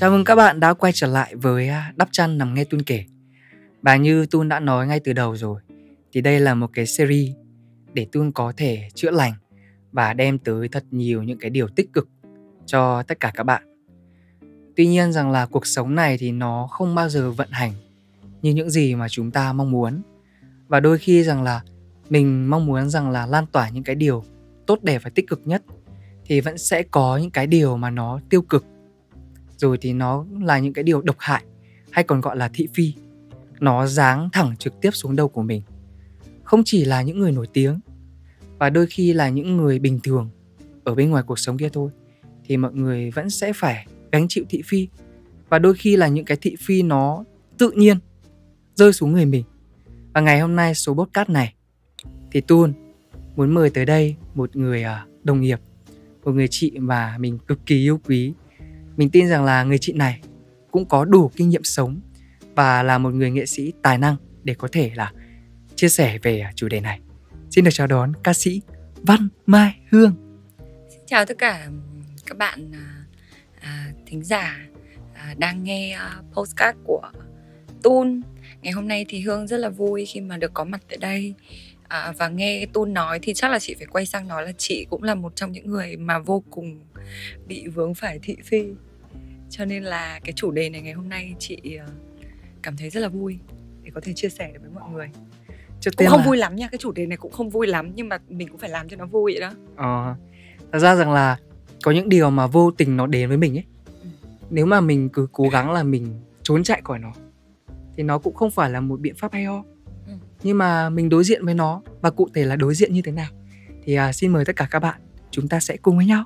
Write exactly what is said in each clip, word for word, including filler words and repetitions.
Chào mừng các bạn đã quay trở lại với Đắp Chăn Nằm Nghe Tun Kể. Và như Tun đã nói ngay từ đầu rồi, thì đây là một cái series để Tun có thể chữa lành và đem tới thật nhiều những cái điều tích cực cho tất cả các bạn. Tuy nhiên rằng là cuộc sống này thì nó không bao giờ vận hành như những gì mà chúng ta mong muốn. Và đôi khi rằng là mình mong muốn rằng là lan tỏa những cái điều tốt đẹp và tích cực nhất, thì vẫn sẽ có những cái điều mà nó tiêu cực. Rồi thì nó là những cái điều độc hại, hay còn gọi là thị phi. Nó giáng thẳng trực tiếp xuống đầu của mình. Không chỉ là những người nổi tiếng, và đôi khi là những người bình thường ở bên ngoài cuộc sống kia thôi, thì mọi người vẫn sẽ phải gánh chịu thị phi. Và đôi khi là những cái thị phi nó tự nhiên rơi xuống người mình. Và ngày hôm nay số podcast này thì Tun muốn mời tới đây một người đồng nghiệp, một người chị mà mình cực kỳ yêu quý. Mình tin rằng là người chị này cũng có đủ kinh nghiệm sống và là một người nghệ sĩ tài năng để có thể là chia sẻ về chủ đề này. Xin được chào đón ca sĩ Văn Mai Hương. Xin chào tất cả các bạn à, thính giả à, đang nghe uh, podcast của Tun. Ngày hôm nay thì Hương rất là vui khi mà được có mặt tại đây. À, và nghe Tun nói thì chắc là chị phải quay sang nói là chị cũng là một trong những người mà vô cùng bị vướng phải thị phi. Cho nên là cái chủ đề này ngày hôm nay chị cảm thấy rất là vui để có thể chia sẻ với mọi người. Trước cũng không là... vui lắm nha, cái chủ đề này cũng không vui lắm, nhưng mà mình cũng phải làm cho nó vui vậy đó. Ờ, thật ra rằng là có những điều mà vô tình nó đến với mình ấy. Ừ. Nếu mà mình cứ cố gắng là mình trốn chạy khỏi nó thì nó cũng không phải là một biện pháp hay ho. Nhưng mà mình đối diện với nó, và cụ thể là đối diện như thế nào, thì à, xin mời tất cả các bạn, chúng ta sẽ cùng với nhau.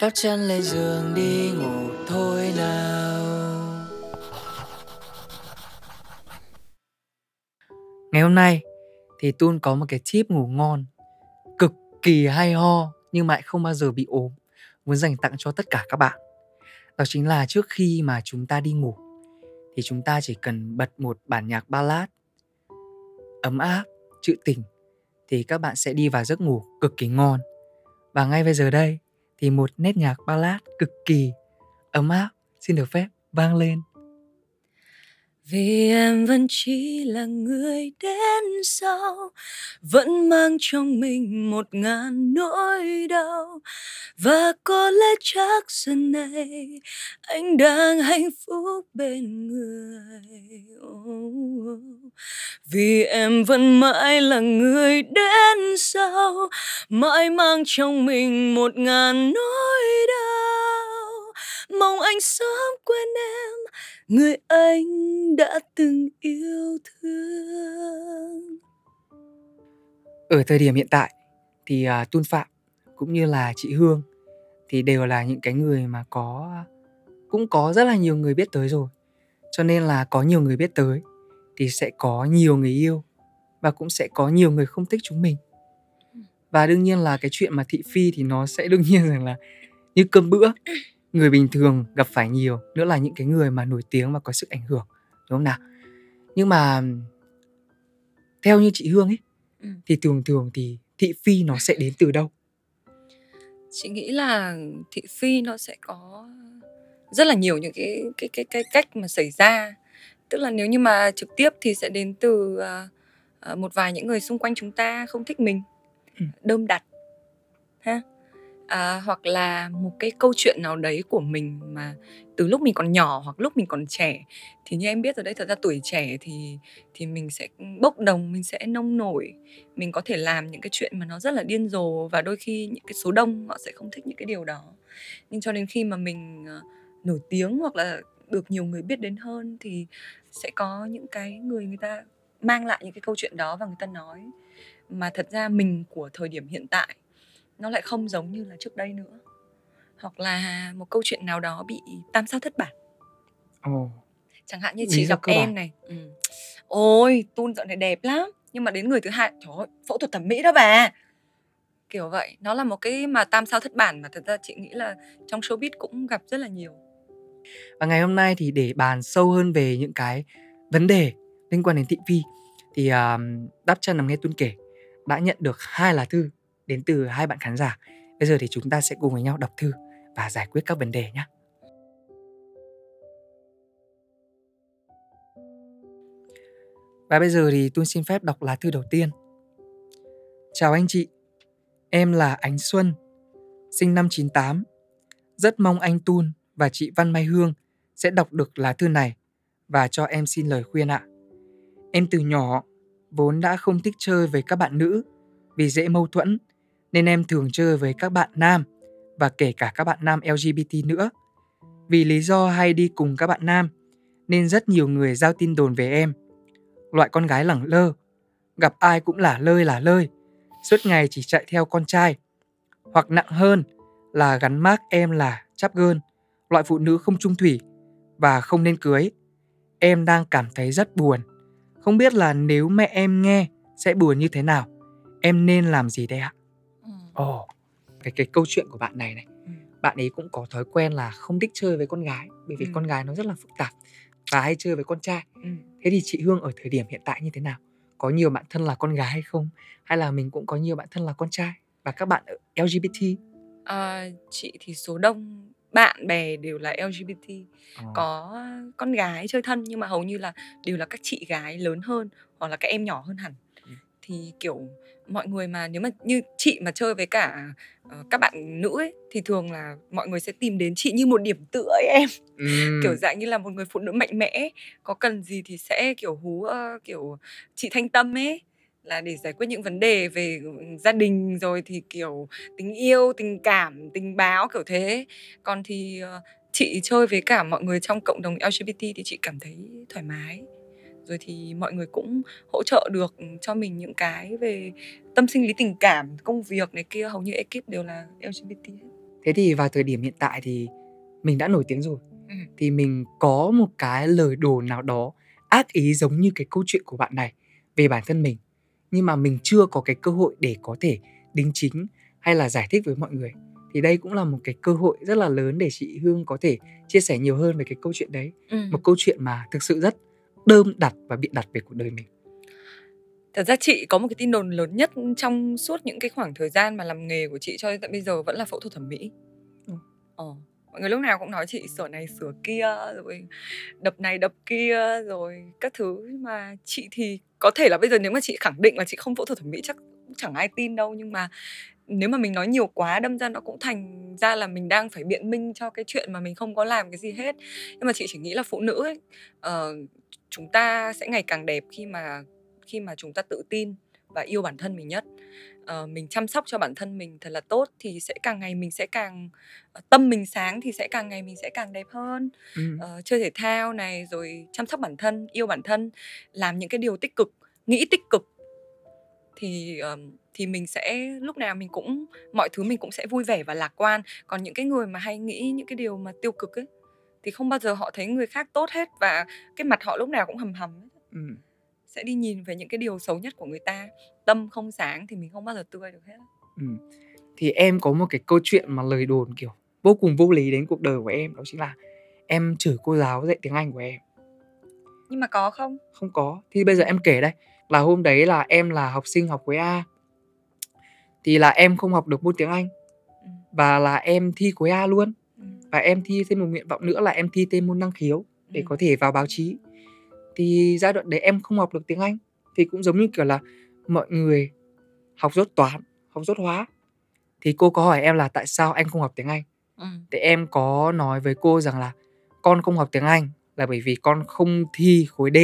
Đắp chân lên giường đi ngủ thôi nào. Ngày hôm nay thì Tun có một cái tip ngủ ngon cực kỳ hay ho, nhưng mà lại không bao giờ bị ốm, muốn dành tặng cho tất cả các bạn. Đó chính là trước khi mà chúng ta đi ngủ thì chúng ta chỉ cần bật một bản nhạc ballad ấm áp, trữ tình, thì các bạn sẽ đi vào giấc ngủ cực kỳ ngon. Và ngay bây giờ đây thì một nét nhạc ballad cực kỳ ấm áp xin được phép vang lên. Vì em vẫn chỉ là người đến sau, vẫn mang trong mình một ngàn nỗi đau. Và có lẽ chắc giờ này anh đang hạnh phúc bên người. Oh, oh. Vì em vẫn mãi là người đến sau, mãi mang trong mình một ngàn nỗi đau. Mong anh sớm quên em, người anh đã từng yêu thương. Ở thời điểm hiện tại thì uh, Tun Phạm cũng như là chị Hương thì đều là những cái người mà có cũng có rất là nhiều người biết tới rồi. Cho nên là có nhiều người biết tới thì sẽ có nhiều người yêu, và cũng sẽ có nhiều người không thích chúng mình. Và đương nhiên là cái chuyện mà thị phi thì nó sẽ đương nhiên rằng là như cơm bữa. Người bình thường gặp phải nhiều, nữa là những cái người mà nổi tiếng và có sức ảnh hưởng, đúng không nào? Nhưng mà theo như chị Hương ấy, ừ. thì thường thường thì thị phi nó sẽ đến từ đâu? Chị nghĩ là thị phi nó sẽ có rất là nhiều những cái cái cái cái cách mà xảy ra. Tức là nếu như mà trực tiếp thì sẽ đến từ uh, một vài những người xung quanh chúng ta không thích mình, ừ. đơm đặt, ha. À, hoặc là một cái câu chuyện nào đấy của mình mà từ lúc mình còn nhỏ hoặc lúc mình còn trẻ. Thì như em biết rồi đấy, thật ra tuổi trẻ thì, thì mình sẽ bốc đồng, mình sẽ nông nổi. Mình có thể làm những cái chuyện mà nó rất là điên rồ, và đôi khi những cái số đông họ sẽ không thích những cái điều đó. Nhưng cho đến khi mà mình nổi tiếng hoặc là được nhiều người biết đến hơn, thì sẽ có những cái người người ta mang lại những cái câu chuyện đó và người ta nói. Mà thật ra mình của thời điểm hiện tại nó lại không giống như là trước đây nữa. Hoặc là một câu chuyện nào đó bị tam sao thất bản. Oh. Chẳng hạn như chị gặp em bản. này ừ. Ôi, Tun dạo này đẹp lắm, nhưng mà đến người thứ hai, trời ơi, phẫu thuật thẩm mỹ đó bà. Kiểu vậy, nó là một cái mà tam sao thất bản mà thật ra chị nghĩ là trong showbiz cũng gặp rất là nhiều. Và ngày hôm nay thì để bàn sâu hơn về những cái vấn đề liên quan đến thị phi, thì um, Đắp Chân Nằm Nghe Tun Kể đã nhận được hai lá thư đến từ hai bạn khán giả. Bây giờ thì chúng ta sẽ cùng với nhau đọc thư và giải quyết các vấn đề nhé. Và bây giờ thì Tun xin phép đọc lá thư đầu tiên. Chào anh chị, em là Ánh Xuân, sinh năm chín tám. Rất mong anh Tun và chị Văn Mai Hương sẽ đọc được lá thư này và cho em xin lời khuyên ạ. Em từ nhỏ vốn đã không thích chơi với các bạn nữ vì dễ mâu thuẫn, nên em thường chơi với các bạn nam và kể cả các bạn nam lờ giê bê tê nữa. Vì lý do hay đi cùng các bạn nam nên rất nhiều người giao tin đồn về em. Loại con gái lẳng lơ, gặp ai cũng lả lơi lả lơi, suốt ngày chỉ chạy theo con trai. Hoặc nặng hơn là gắn mác em là chắp gơn, loại phụ nữ không chung thủy và không nên cưới. Em đang cảm thấy rất buồn. Không biết là nếu mẹ em nghe sẽ buồn như thế nào. Em nên làm gì đây ạ? Ồ, oh, cái, cái câu chuyện của bạn này này, ừ. Bạn ấy cũng có thói quen là không thích chơi với con gái, bởi vì ừ. con gái nó rất là phức tạp và hay chơi với con trai. ừ. Thế thì chị Hương ở thời điểm hiện tại như thế nào? Có nhiều bạn thân là con gái hay không? Hay là mình cũng có nhiều bạn thân là con trai và các bạn ở lờ giê bê tê? À, chị thì số đông bạn bè đều là lờ giê bê tê. à. Có con gái chơi thân, nhưng mà hầu như là đều là các chị gái lớn hơn hoặc là các em nhỏ hơn hẳn. ừ. Thì kiểu mọi người mà nếu mà như chị mà chơi với cả uh, các bạn nữ ấy, thì thường là mọi người sẽ tìm đến chị như một điểm tựa ấy em. ừ. Kiểu dạng như là một người phụ nữ mạnh mẽ ấy, có cần gì thì sẽ kiểu hú uh, kiểu chị Thanh Tâm ấy, là để giải quyết những vấn đề về gia đình rồi thì kiểu tình yêu, tình cảm, tình báo kiểu thế. Còn thì uh, chị chơi với cả mọi người trong cộng đồng lờ giê bê tê thì chị cảm thấy thoải mái. Rồi thì mọi người cũng hỗ trợ được cho mình những cái về tâm sinh lý, tình cảm, công việc này kia. Hầu như ekip đều là lờ giê bê tê. Thế thì vào thời điểm hiện tại thì mình đã nổi tiếng rồi. ừ. Thì mình có một cái lời đồn nào đó ác ý giống như cái câu chuyện của bạn này về bản thân mình, nhưng mà mình chưa có cái cơ hội để có thể đính chính hay là giải thích với mọi người. Thì đây cũng là một cái cơ hội rất là lớn để chị Hương có thể chia sẻ nhiều hơn về cái câu chuyện đấy. ừ. Một câu chuyện mà thực sự rất đơm đặt và bịa đặt về cuộc đời mình. Thật ra chị có một cái tin đồn lớn nhất trong suốt những cái khoảng thời gian mà làm nghề của chị cho đến tận bây giờ vẫn là phẫu thuật thẩm mỹ. ừ. ờ. Mọi người lúc nào cũng nói chị sửa này sửa kia, rồi đập này đập kia, rồi các thứ. Mà chị thì có thể là bây giờ nếu mà chị khẳng định là chị không phẫu thuật thẩm mỹ chắc chẳng ai tin đâu. Nhưng mà nếu mà mình nói nhiều quá đâm ra nó cũng thành ra là mình đang phải biện minh cho cái chuyện mà mình không có làm cái gì hết. Nhưng mà chị chỉ nghĩ là phụ nữ ấy, uh, chúng ta sẽ ngày càng đẹp khi mà khi mà chúng ta tự tin và yêu bản thân mình nhất. Uh, mình chăm sóc cho bản thân mình thật là tốt thì sẽ càng ngày mình sẽ càng tâm mình sáng, thì sẽ càng ngày mình sẽ càng đẹp hơn. ừ. Uh, chơi thể thao này, rồi chăm sóc bản thân, yêu bản thân, làm những cái điều tích cực, nghĩ tích cực, thì uh, thì mình sẽ lúc nào mình cũng mọi thứ mình cũng sẽ vui vẻ và lạc quan. Còn những cái người mà hay nghĩ những cái điều mà tiêu cực ấy thì không bao giờ họ thấy người khác tốt hết, và cái mặt họ lúc nào cũng hầm hầm ấy. Ừ. Sẽ đi nhìn về những cái điều xấu nhất của người ta. Tâm không sáng thì mình không bao giờ tươi được hết. ừ. Thì em có một cái câu chuyện mà lời đồn kiểu vô cùng vô lý đến cuộc đời của em. Đó chính là em chửi cô giáo dạy tiếng Anh của em. Nhưng mà có không? Không có. Thì bây giờ em kể đây. Là hôm đấy là em là học sinh học khối A, thì là em không học được môn tiếng Anh. ừ. Và là em thi khối A luôn. ừ. Và em thi thêm một nguyện vọng nữa là em thi thêm môn năng khiếu để ừ. có thể vào báo chí. Thì giai đoạn đấy em không học được tiếng Anh, thì cũng giống như kiểu là mọi người học dốt toán, học dốt hóa. Thì cô có hỏi em là tại sao anh không học tiếng Anh. ừ. Thì em có nói với cô rằng là con không học tiếng Anh là bởi vì con không thi khối D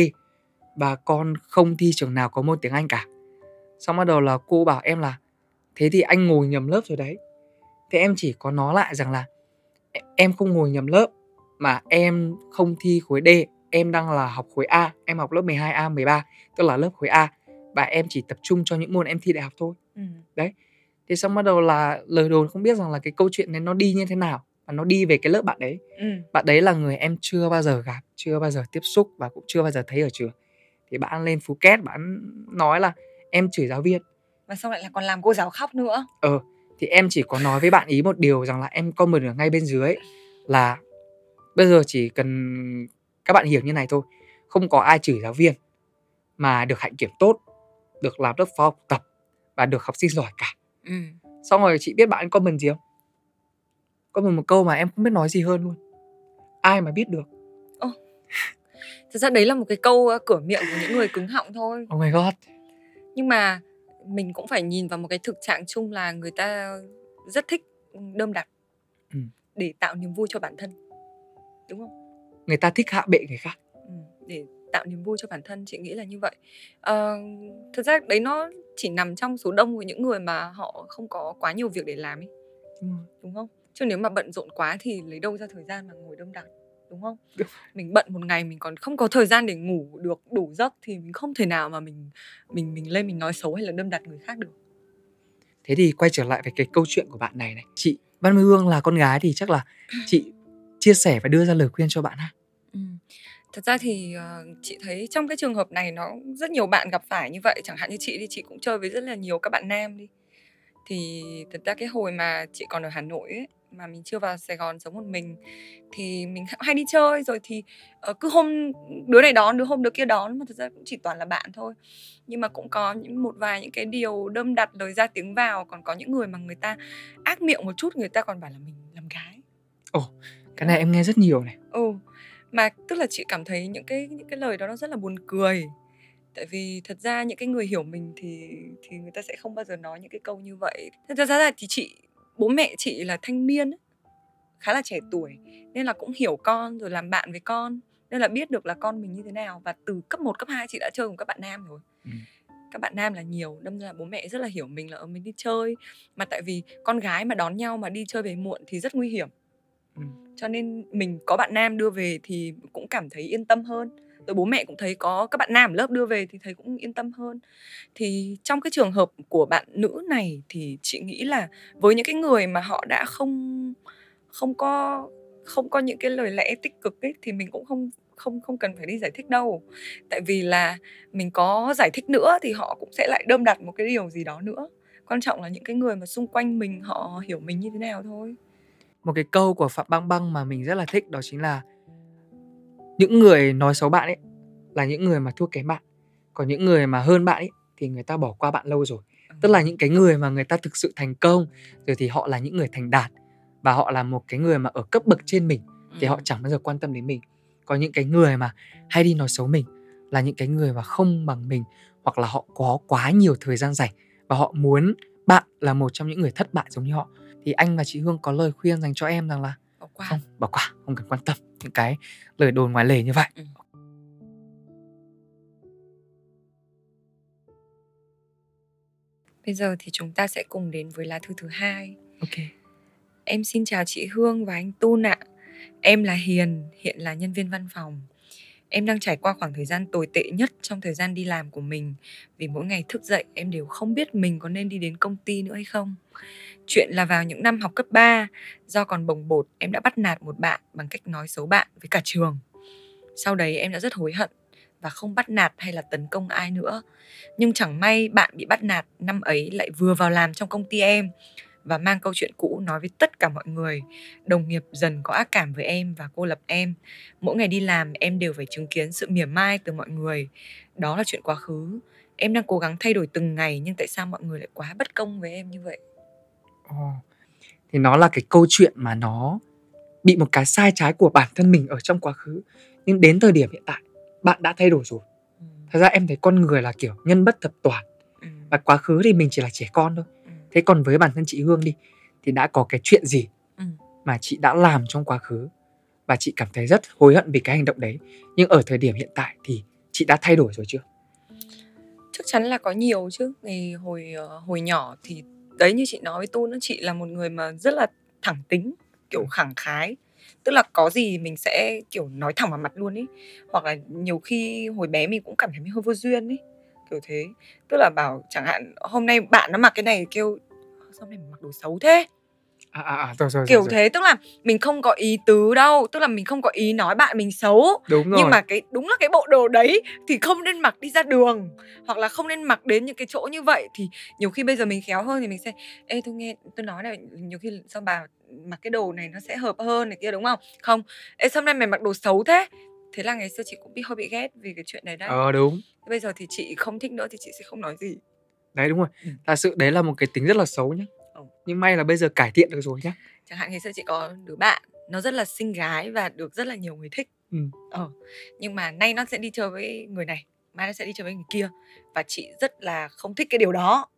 và con không thi trường nào có môn tiếng Anh cả. Xong bắt đầu là cô bảo em là thế thì anh ngồi nhầm lớp rồi đấy. Thì em chỉ có nói lại rằng là em không ngồi nhầm lớp, mà em không thi khối D, em đang là học khối A, em học lớp mười hai A, mười ba, tức là lớp khối A, và em chỉ tập trung cho những môn em thi đại học thôi. ừ. Đấy. Thế xong bắt đầu là lời đồn không biết rằng là cái câu chuyện này nó đi như thế nào, và nó đi về cái lớp bạn đấy. ừ. Bạn đấy là người em chưa bao giờ gặp, chưa bao giờ tiếp xúc và cũng chưa bao giờ thấy ở trường. Thì bạn lên Phú Két, bạn nói là em chửi giáo viên. Và xong lại là còn làm cô giáo khóc nữa. Ờ, thì em chỉ có nói với bạn ý một điều rằng là em comment ở ngay bên dưới là bây giờ chỉ cần các bạn hiểu như này thôi, không có ai chửi giáo viên mà được hạnh kiểm tốt, được làm lớp phó học tập và được học sinh giỏi cả. ừ. Xong rồi chị biết bạn comment gì không? Comment một câu mà em không biết nói gì hơn luôn. Ai mà biết được. Ồ. Thật ra đấy là một cái câu cửa miệng của những người cứng họng thôi. Oh my god. Nhưng mà mình cũng phải nhìn vào một cái thực trạng chung là người ta rất thích đơm đặt ừ. để tạo niềm vui cho bản thân, đúng không? Người ta thích hạ bệ người khác ừ. để tạo niềm vui cho bản thân, chị nghĩ là như vậy. À, thực ra đấy nó chỉ nằm trong số đông của những người mà họ không có quá nhiều việc để làm ấy. Ừ. Đúng không? Chứ nếu mà bận rộn quá thì lấy đâu ra thời gian mà ngồi đâm đặt, đúng không? Được. Mình bận một ngày mình còn không có thời gian để ngủ được đủ giấc thì mình không thể nào mà mình mình mình lên mình nói xấu hay là đâm đặt người khác được. Thế thì quay trở lại về cái câu chuyện của bạn này này, chị Văn Mai Hương là con gái thì chắc là chị chia sẻ và đưa ra lời khuyên cho bạn ha. Ừ. Thật ra thì uh, chị thấy trong cái trường hợp này nó rất nhiều bạn gặp phải như vậy. Chẳng hạn như chị đi, chị cũng chơi với rất là nhiều các bạn nam đi. Thì thật ra cái hồi mà chị còn ở Hà Nội ấy, mà mình chưa vào Sài Gòn sống một mình, thì mình hay đi chơi rồi thì uh, cứ hôm đứa này đón, đứa hôm đứa kia đón. Mà thật ra cũng chỉ toàn là bạn thôi. Nhưng mà cũng có những một vài những cái điều đâm đặt lời ra tiếng vào. Còn có những người mà người ta ác miệng một chút, người ta còn bảo là mình làm gái. Ồ, oh, cái này em nghe rất nhiều này. Ừ. Mà tức là chị cảm thấy những cái những cái lời đó nó rất là buồn cười. Tại vì thật ra những cái người hiểu mình thì thì người ta sẽ không bao giờ nói những cái câu như vậy. Thật ra là thì chị, bố mẹ chị là thanh niên ấy, khá là trẻ tuổi nên là cũng hiểu con rồi làm bạn với con, nên là biết được là con mình như thế nào. Và từ cấp một, cấp hai chị đã chơi cùng các bạn nam rồi. Ừ. Các bạn nam là nhiều, đâm ra bố mẹ rất là hiểu mình là ở mình đi chơi. Mà tại vì con gái mà đón nhau mà đi chơi về muộn thì rất nguy hiểm. Ừ. Cho nên mình có bạn nam đưa về thì cũng cảm thấy yên tâm hơn. Rồi bố mẹ cũng thấy có các bạn nam ở lớp đưa về thì thấy cũng yên tâm hơn. Thì trong cái trường hợp của bạn nữ này thì chị nghĩ là với những cái người mà họ đã không không có không có những cái lời lẽ tích cực ấy, thì mình cũng không không không cần phải đi giải thích đâu. Tại vì là mình có giải thích nữa thì họ cũng sẽ lại đơm đặt một cái điều gì đó nữa. Quan trọng là những cái người mà xung quanh mình họ hiểu mình như thế nào thôi. Một cái câu của Phạm Băng Băng mà mình rất là thích đó chính là những người nói xấu bạn ấy là những người mà thua kém bạn, còn những người mà hơn bạn ấy thì người ta bỏ qua bạn lâu rồi. Ừ. Tức là những cái người mà người ta thực sự thành công rồi thì họ là những người thành đạt, và họ là một cái người mà ở cấp bậc trên mình thì ừ. họ chẳng bao giờ quan tâm đến mình. Còn những cái người mà hay đi nói xấu mình là những cái người mà không bằng mình, hoặc là họ có quá nhiều thời gian rảnh và họ muốn bạn là một trong những người thất bại giống như họ. Thì anh và chị Hương có lời khuyên dành cho em rằng là bỏ qua. Không, bỏ qua, không cần quan tâm những cái lời đồn ngoài lề như vậy. Ừ. Bây giờ thì chúng ta sẽ cùng đến với lá thư thứ hai. Ok. Em xin chào chị Hương và anh Tun ạ. Em là Hiền, hiện là nhân viên văn phòng. Em đang trải qua khoảng thời gian tồi tệ nhất trong thời gian đi làm của mình, vì mỗi ngày thức dậy em đều không biết mình có nên đi đến công ty nữa hay không. Chuyện là vào những năm học cấp ba, do còn bồng bột em đã bắt nạt một bạn bằng cách nói xấu bạn với cả trường. Sau đấy em đã rất hối hận và không bắt nạt hay là tấn công ai nữa. Nhưng chẳng may bạn bị bắt nạt năm ấy lại vừa vào làm trong công ty em và mang câu chuyện cũ nói với tất cả mọi người. Đồng nghiệp dần có ác cảm với em và cô lập em. Mỗi ngày đi làm em đều phải chứng kiến sự mỉa mai từ mọi người. Đó là chuyện quá khứ. Em đang cố gắng thay đổi từng ngày, nhưng tại sao mọi người lại quá bất công với em như vậy? Ồ, thì nó là cái câu chuyện mà nó bị một cái sai trái của bản thân mình ở trong quá khứ, nhưng đến thời điểm hiện tại bạn đã thay đổi rồi. Ừ. Thật ra em thấy con người là kiểu nhân bất thập toàn. Ừ. Và quá khứ thì mình chỉ là trẻ con thôi. Ừ. Thế còn với bản thân chị Hương đi, thì đã có cái chuyện gì ừ. mà chị đã làm trong quá khứ và chị cảm thấy rất hối hận vì cái hành động đấy, nhưng ở thời điểm hiện tại thì chị đã thay đổi rồi chưa? Chắc chắn là có nhiều chứ. Thì hồi, hồi nhỏ thì đấy, như chị nói với Tun, chị là một người mà rất là thẳng tính, kiểu khẳng khái. Tức là có gì mình sẽ kiểu nói thẳng vào mặt luôn ấy. Hoặc là nhiều khi hồi bé mình cũng cảm thấy mình hơi vô duyên ấy, kiểu thế. Tức là bảo chẳng hạn hôm nay bạn nó mặc cái này kêu sao này mặc đồ xấu thế. À, à, à, rồi, rồi, kiểu rồi, rồi. Thế, tức là mình không có ý tứ đâu. Tức là mình không có ý nói bạn mình xấu, đúng rồi. Nhưng mà cái đúng là cái bộ đồ đấy thì không nên mặc đi ra đường, hoặc là không nên mặc đến những cái chỗ như vậy. Thì nhiều khi bây giờ mình khéo hơn thì mình sẽ ê, tôi nghe, tôi nói này, nhiều khi sao bà mặc cái đồ này nó sẽ hợp hơn này kia, đúng không? Không, ê, sao hôm nay mày mặc đồ xấu thế. Thế là ngày xưa chị cũng bị hơi bị ghét vì cái chuyện này đấy. Ờ đúng. Bây giờ thì chị không thích nữa thì chị sẽ không nói gì. Đấy, đúng rồi. Thật sự đấy là một cái tính rất là xấu nhá. Nhưng may là bây giờ cải thiện được rồi nhá. Chẳng hạn ngày xưa chị có đứa bạn, nó rất là xinh gái và được rất là nhiều người thích. ừ. ờ. Nhưng mà nay nó sẽ đi chơi với người này, mai nó sẽ đi chơi với người kia, và chị rất là không thích cái điều đó.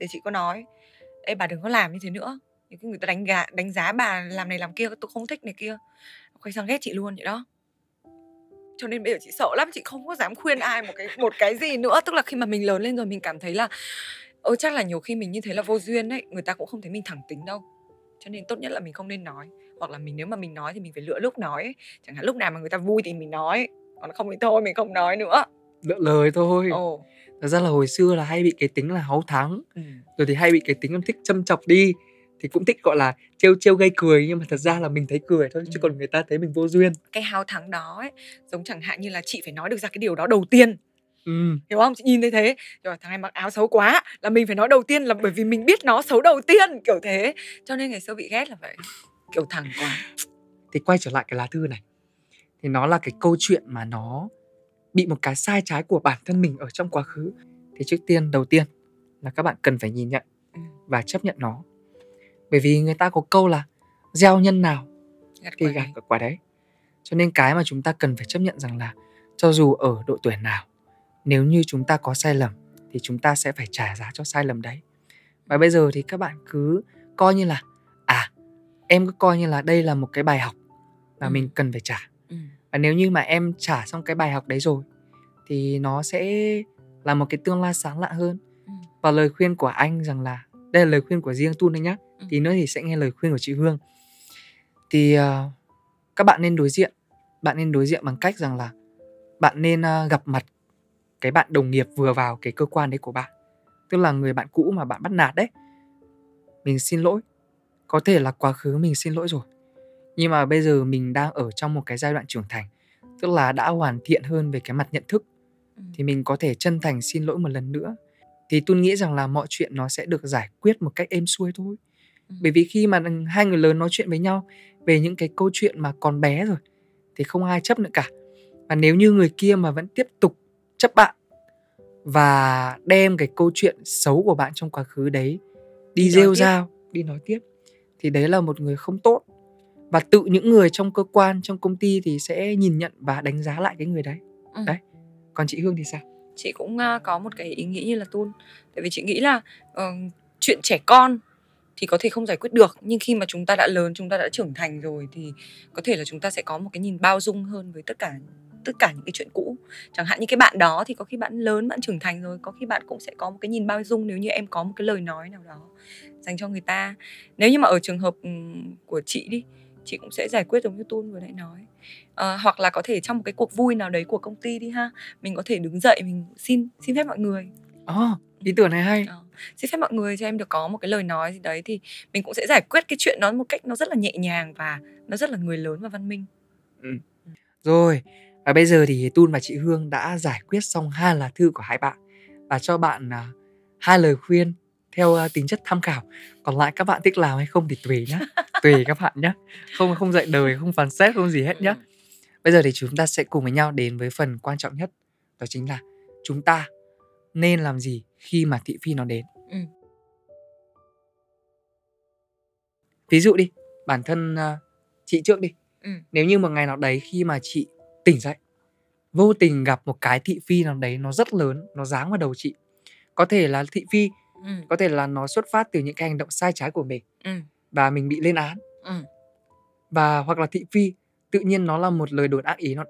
Thì chị có nói ê bà đừng có làm như thế nữa, những người ta đánh giá, đánh giá bà làm này làm kia, tôi không thích này kia, quay sang ghét chị luôn vậy đó. Cho nên bây giờ chị sợ lắm, chị không có dám khuyên ai một cái một cái gì nữa. Tức là khi mà mình lớn lên rồi mình cảm thấy là ơ chắc là nhiều khi mình như thế là vô duyên đấy, người ta cũng không thấy mình thẳng tính đâu. Cho nên tốt nhất là mình không nên nói, hoặc là mình nếu mà mình nói thì mình phải lựa lúc nói ấy. Chẳng hạn lúc nào mà người ta vui thì mình nói, còn không thì thôi mình không nói nữa, lựa lời thôi. Ồ. Thật ra là hồi xưa là hay bị cái tính là háu thắng, ừ. rồi thì hay bị cái tính em thích châm chọc đi, thì cũng thích gọi là trêu trêu gây cười, nhưng mà thật ra là mình thấy cười thôi, ừ. chứ còn người ta thấy mình vô duyên. Cái háo thắng đó ấy, giống chẳng hạn như là chị phải nói được ra cái điều đó đầu tiên, ừ. hiểu không? Chị nhìn thấy thế rồi thằng này mặc áo xấu quá là mình phải nói đầu tiên, là bởi vì mình biết nó xấu đầu tiên, kiểu thế. Cho nên ngày xưa bị ghét là vậy, kiểu thẳng quá. Thì quay trở lại cái lá thư này, thì nó là cái câu chuyện mà nó bị một cái sai trái của bản thân mình ở trong quá khứ. Thì trước tiên, đầu tiên là các bạn cần phải nhìn nhận và chấp nhận nó. Bởi vì người ta có câu là gieo nhân nào thì gặt quả đấy. Cho nên cái mà chúng ta cần phải chấp nhận rằng là cho dù ở độ tuổi nào, nếu như chúng ta có sai lầm thì chúng ta sẽ phải trả giá cho sai lầm đấy. Và bây giờ thì các bạn cứ coi như là à, em cứ coi như là đây là một cái bài học mà ừ. mình cần phải trả. ừ. Và nếu như mà em trả xong cái bài học đấy rồi thì nó sẽ là một cái tương lai sáng lạ hơn. ừ. Và lời khuyên của anh rằng là, đây là lời khuyên của riêng Tun anh nhé, ừ. thì nữa thì sẽ nghe lời khuyên của chị Hương. Thì uh, các bạn nên đối diện. Bạn nên đối diện bằng cách rằng là bạn nên uh, gặp mặt cái bạn đồng nghiệp vừa vào cái cơ quan đấy của bạn, tức là người bạn cũ mà bạn bắt nạt đấy. Mình xin lỗi, có thể là quá khứ mình xin lỗi rồi, nhưng mà bây giờ mình đang ở trong một cái giai đoạn trưởng thành, tức là đã hoàn thiện hơn về cái mặt nhận thức, ừ. thì mình có thể chân thành xin lỗi một lần nữa. Thì tôi nghĩ rằng là mọi chuyện nó sẽ được giải quyết một cách êm xuôi thôi. ừ. Bởi vì khi mà hai người lớn nói chuyện với nhau về những cái câu chuyện mà còn bé rồi thì không ai chấp nữa cả. Và nếu như người kia mà vẫn tiếp tục chấp bạn và đem cái câu chuyện xấu của bạn trong quá khứ đấy đi rêu rao, đi nói tiếp, thì đấy là một người không tốt. Và tự những người trong cơ quan, trong công ty thì sẽ nhìn nhận và đánh giá lại cái người đấy. ừ. Đấy. Còn chị Hương thì sao? Chị cũng có một cái ý nghĩ như là Tun. Tại vì chị nghĩ là uh, chuyện trẻ con thì có thể không giải quyết được, nhưng khi mà chúng ta đã lớn, chúng ta đã trưởng thành rồi thì có thể là chúng ta sẽ có một cái nhìn bao dung hơn với tất cả tất cả những cái chuyện cũ. Chẳng hạn như cái bạn đó thì có khi bạn lớn, bạn trưởng thành rồi, có khi bạn cũng sẽ có một cái nhìn bao dung nếu như em có một cái lời nói nào đó dành cho người ta. Nếu như mà ở trường hợp của chị đi, chị cũng sẽ giải quyết giống như Tun vừa nãy nói. À, hoặc là có thể trong một cái cuộc vui nào đấy của công ty đi ha, mình có thể đứng dậy mình xin xin phép mọi người. Ồ, oh, ý tưởng này hay. À, xin phép mọi người cho em được có một cái lời nói gì đấy, thì mình cũng sẽ giải quyết cái chuyện đó một cách nó rất là nhẹ nhàng và nó rất là người lớn và văn minh. Ừ. Rồi, và bây giờ thì Tun và chị Hương đã giải quyết xong hai lá thư của hai bạn và cho bạn uh, hai lời khuyên theo uh, tính chất tham khảo. Còn lại các bạn thích làm hay không thì tùy nhá. Tùy các bạn nhé. Không không dạy đời, không phán xét, không gì hết nhé. Bây giờ thì chúng ta sẽ cùng với nhau đến với phần quan trọng nhất, đó chính là chúng ta nên làm gì khi mà thị phi nó đến. ừ. Ví dụ đi, bản thân uh, chị trước đi. ừ. Nếu như một ngày nào đấy khi mà chị tỉnh dậy, vô tình gặp một cái thị phi nào đấy nó rất lớn, nó giáng vào đầu chị. Có thể là thị phi, ừ. có thể là nó xuất phát từ những cái hành động sai trái của mình, ừ. và mình bị lên án. ừ. Và hoặc là thị phi tự nhiên nó là một lời đồn ác ý, nó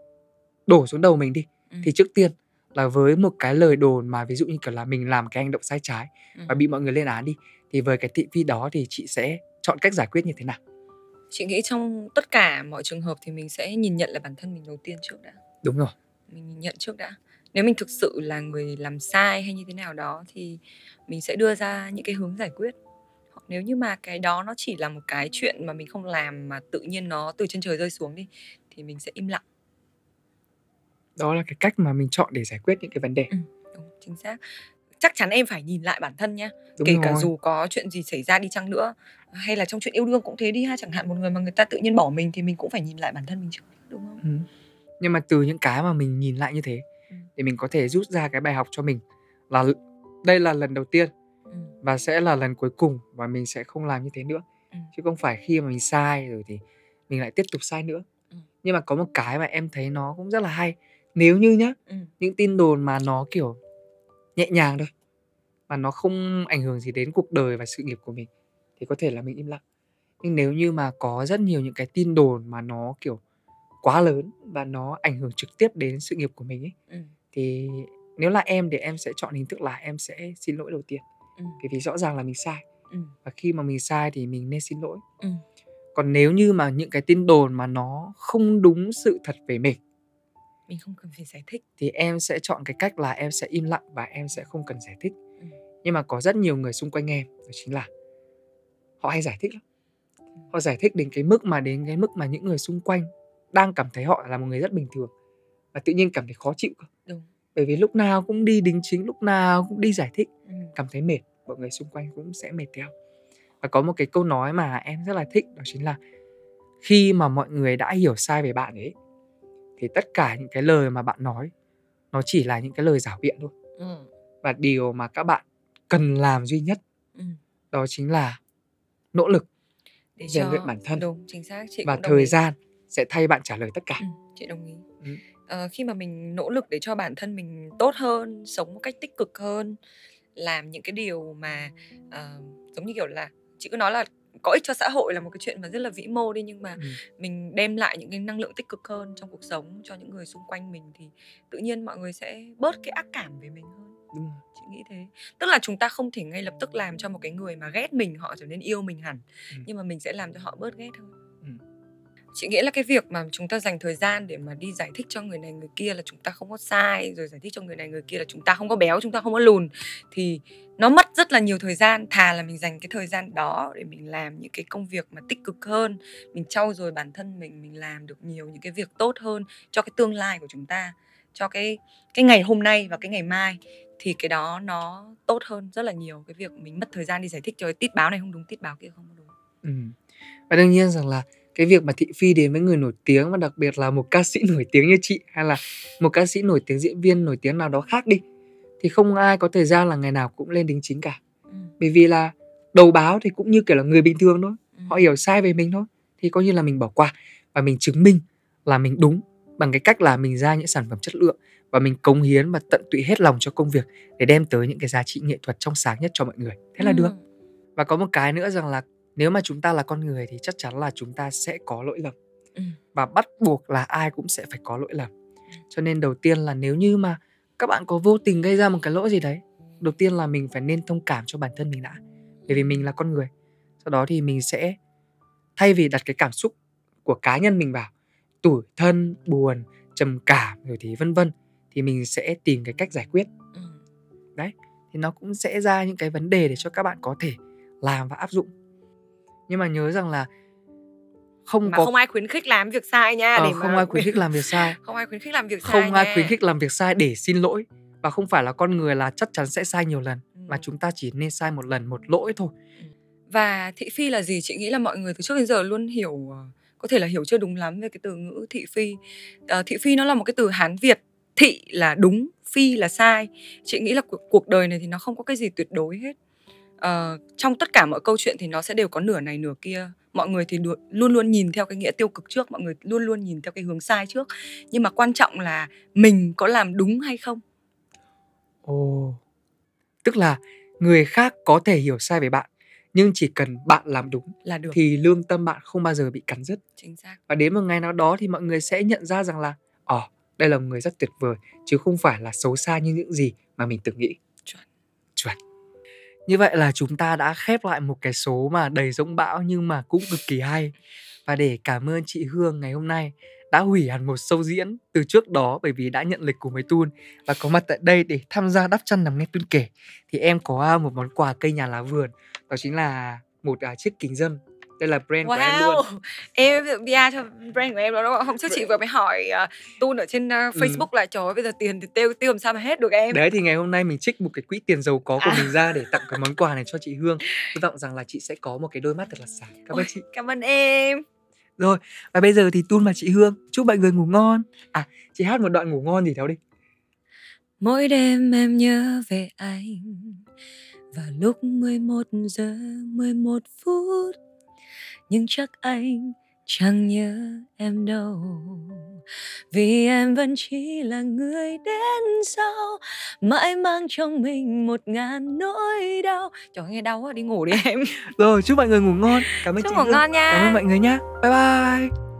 đổ xuống đầu mình đi. ừ. Thì trước tiên là với một cái lời đồn mà ví dụ như kiểu là mình làm cái hành động sai trái ừ. và bị mọi người lên án đi, thì với cái thị phi đó thì chị sẽ chọn cách giải quyết như thế nào? Chị nghĩ trong tất cả mọi trường hợp thì mình sẽ nhìn nhận lại bản thân mình đầu tiên trước đã. Đúng rồi, mình nhìn nhận trước đã. Nếu mình thực sự là người làm sai hay như thế nào đó thì mình sẽ đưa ra những cái hướng giải quyết. Nếu như mà cái đó nó chỉ là một cái chuyện mà mình không làm mà tự nhiên nó từ trên trời rơi xuống đi, thì mình sẽ im lặng. Đó là cái cách mà mình chọn để giải quyết những cái vấn đề. ừ, Đúng, chính xác. Chắc chắn em phải nhìn lại bản thân nha. Đúng Kể rồi. Cả dù có chuyện gì xảy ra đi chăng nữa, hay là trong chuyện yêu đương cũng thế đi ha. Chẳng hạn một người mà người ta tự nhiên bỏ mình thì mình cũng phải nhìn lại bản thân mình trước, đúng không? ừ. Nhưng mà từ những cái mà mình nhìn lại như thế ừ. thì mình có thể rút ra cái bài học cho mình là đây là lần đầu tiên và sẽ là lần cuối cùng, và mình sẽ không làm như thế nữa. ừ. Chứ không phải khi mà mình sai rồi thì mình lại tiếp tục sai nữa. ừ. Nhưng mà có một cái mà em thấy nó cũng rất là hay. Nếu như nhá, ừ. những tin đồn mà nó kiểu nhẹ nhàng thôi, mà nó không ảnh hưởng gì đến cuộc đời và sự nghiệp của mình, thì có thể là mình im lặng. Nhưng nếu như mà có rất nhiều những cái tin đồn mà nó kiểu quá lớn và nó ảnh hưởng trực tiếp đến sự nghiệp của mình ấy, ừ. thì nếu là em thì em sẽ chọn hình thức là em sẽ xin lỗi đầu tiên. ừ. Bởi vì rõ ràng là mình sai, ừ. và khi mà mình sai thì mình nên xin lỗi. ừ. Còn nếu như mà những cái tin đồn mà nó không đúng sự thật về mình, mình không cần phải giải thích, thì em sẽ chọn cái cách là em sẽ im lặng và em sẽ không cần giải thích. ừ. Nhưng mà có rất nhiều người xung quanh em, đó chính là họ hay giải thích lắm. ừ. Họ giải thích đến cái mức mà đến cái mức mà những người xung quanh đang cảm thấy họ là một người rất bình thường và tự nhiên cảm thấy khó chịu. Đúng. Bởi vì lúc nào cũng đi đính chính, lúc nào cũng đi giải thích, ừ. cảm thấy mệt, mọi người xung quanh cũng sẽ mệt theo. Và có một cái câu nói mà em rất là thích, đó chính là khi mà mọi người đã hiểu sai về bạn ấy thì tất cả những cái lời mà bạn nói nó chỉ là những cái lời giảo biện thôi. ừ. Và điều mà các bạn cần làm duy nhất, ừ. đó chính là nỗ lực để rèn luyện bản thân. Đúng, chính xác. Chị và thời gian sẽ thay bạn trả lời tất cả. ừ, Chị đồng ý. ừ. À, khi mà mình nỗ lực để cho bản thân mình tốt hơn, sống một cách tích cực hơn, làm những cái điều mà uh, giống như kiểu là chị cứ nói là có ích cho xã hội là một cái chuyện mà rất là vĩ mô đi, nhưng mà ừ. mình đem lại những cái năng lượng tích cực hơn trong cuộc sống cho những người xung quanh mình thì tự nhiên mọi người sẽ bớt cái ác cảm về mình hơn. Đúng. Chị nghĩ thế. Tức là chúng ta không thể ngay lập tức làm cho một cái người mà ghét mình họ trở nên yêu mình hẳn, ừ. nhưng mà mình sẽ làm cho họ bớt ghét hơn. Chị nghĩ là cái việc mà chúng ta dành thời gian để mà đi giải thích cho người này người kia là chúng ta không có sai, rồi giải thích cho người này người kia là chúng ta không có béo, chúng ta không có lùn, thì nó mất rất là nhiều thời gian. Thà là mình dành cái thời gian đó để mình làm những cái công việc mà tích cực hơn, mình trau dồi bản thân mình, mình làm được nhiều những cái việc tốt hơn cho cái tương lai của chúng ta, cho cái, cái ngày hôm nay và cái ngày mai. Thì cái đó nó tốt hơn rất là nhiều cái việc mình mất thời gian đi giải thích cho cái tít báo này không đúng, tít báo kia không đúng. ừ. Và đương nhiên rằng là cái việc mà thị phi đến với người nổi tiếng, và đặc biệt là một ca sĩ nổi tiếng như chị, hay là một ca sĩ nổi tiếng, diễn viên nổi tiếng nào đó khác đi, thì không ai có thời gian là ngày nào cũng lên đính chính cả. ừ. Bởi vì là đầu báo thì cũng như kiểu là người bình thường thôi, ừ. họ hiểu sai về mình thôi, thì coi như là mình bỏ qua. Và mình chứng minh là mình đúng bằng cái cách là mình ra những sản phẩm chất lượng, và mình cống hiến và tận tụy hết lòng cho công việc để đem tới những cái giá trị nghệ thuật trong sáng nhất cho mọi người. Thế là ừ. được. Và có một cái nữa rằng là nếu mà chúng ta là con người thì chắc chắn là chúng ta sẽ có lỗi lầm, ừ. và bắt buộc là ai cũng sẽ phải có lỗi lầm. Cho nên đầu tiên là nếu như mà các bạn có vô tình gây ra một cái lỗi gì đấy, đầu tiên là mình phải nên thông cảm cho bản thân mình đã, bởi vì mình là con người. Sau đó thì mình sẽ, thay vì đặt cái cảm xúc của cá nhân mình vào, tủi thân, buồn, trầm cảm rồi thì vân vân, thì mình sẽ tìm cái cách giải quyết. ừ. Đấy, thì nó cũng sẽ ra những cái vấn đề để cho các bạn có thể làm và áp dụng. Nhưng mà nhớ rằng là không mà có... không ai khuyến khích làm việc sai nha. Ờ, để không mà... ai khuyến khích làm việc sai. Không ai khuyến khích làm việc sai. Không nha. Ai khuyến khích làm việc sai để xin lỗi. Và không phải là con người là chắc chắn sẽ sai nhiều lần, ừ. mà chúng ta chỉ nên sai một lần, một lỗi thôi. Và thị phi là gì? Chị nghĩ là mọi người từ trước đến giờ luôn hiểu, có thể là hiểu chưa đúng lắm về cái từ ngữ thị phi. à, Thị phi nó là một cái từ Hán Việt. Thị là đúng, phi là sai. Chị nghĩ là cuộc đời này thì nó không có cái gì tuyệt đối hết. Uh, trong tất cả mọi câu chuyện thì nó sẽ đều có nửa này nửa kia. Mọi người thì đu- luôn luôn nhìn theo cái nghĩa tiêu cực trước, mọi người luôn luôn nhìn theo cái hướng sai trước. Nhưng mà quan trọng là mình có làm đúng hay không. Ồ, oh. Tức là người khác có thể hiểu sai về bạn, nhưng chỉ cần bạn làm đúng là được, thì lương tâm bạn không bao giờ bị cắn rứt. Chính xác. Và đến một ngày nào đó thì mọi người sẽ nhận ra rằng là Ồ, oh, đây là một người rất tuyệt vời, chứ không phải là xấu xa như những gì mà mình từng nghĩ. Chuẩn. Chuẩn. Như vậy là chúng ta đã khép lại một cái số mà đầy dông bão nhưng mà cũng cực kỳ hay. Và để cảm ơn chị Hương ngày hôm nay đã hủy hẳn một show diễn từ trước đó, bởi vì đã nhận lịch cùng với Tun và có mặt tại đây để tham gia Đắp Chăn Nằm Nghe Tun Kể, thì em có một món quà cây nhà lá vườn, đó chính là một chiếc kính dâm. Đây là brand wow. của em luôn. Em bia cho brand của em đó đúng không? Hôm trước chị vừa mới hỏi uh, Tun ở trên uh, Facebook ừ. là trời ơi bây giờ tiền thì tiêu tiêu làm sao mà hết được em. Đấy thì ngày hôm nay mình trích một cái quỹ tiền giàu có của à. mình ra để tặng cái món quà này cho chị Hương. Hy vọng rằng là chị sẽ có một cái đôi mắt thật là sáng. Cảm Ôi, ơn chị. Cảm ơn em. Rồi, và bây giờ thì Tun và chị Hương chúc mọi người ngủ ngon. À, chị hát một đoạn ngủ ngon gì theo đi. Mỗi đêm em nhớ về anh, và lúc mười một giờ mười một phút, nhưng chắc anh chẳng nhớ em đâu, vì em vẫn chỉ là người đến sau, mãi mang trong mình một ngàn nỗi đau. Trời nghe đau quá, đi ngủ đi em. Rồi, chúc mọi người ngủ ngon. Cảm ơn chúc chị ngủ Hương. Ngon nha. Cảm ơn mọi người nha. Bye bye.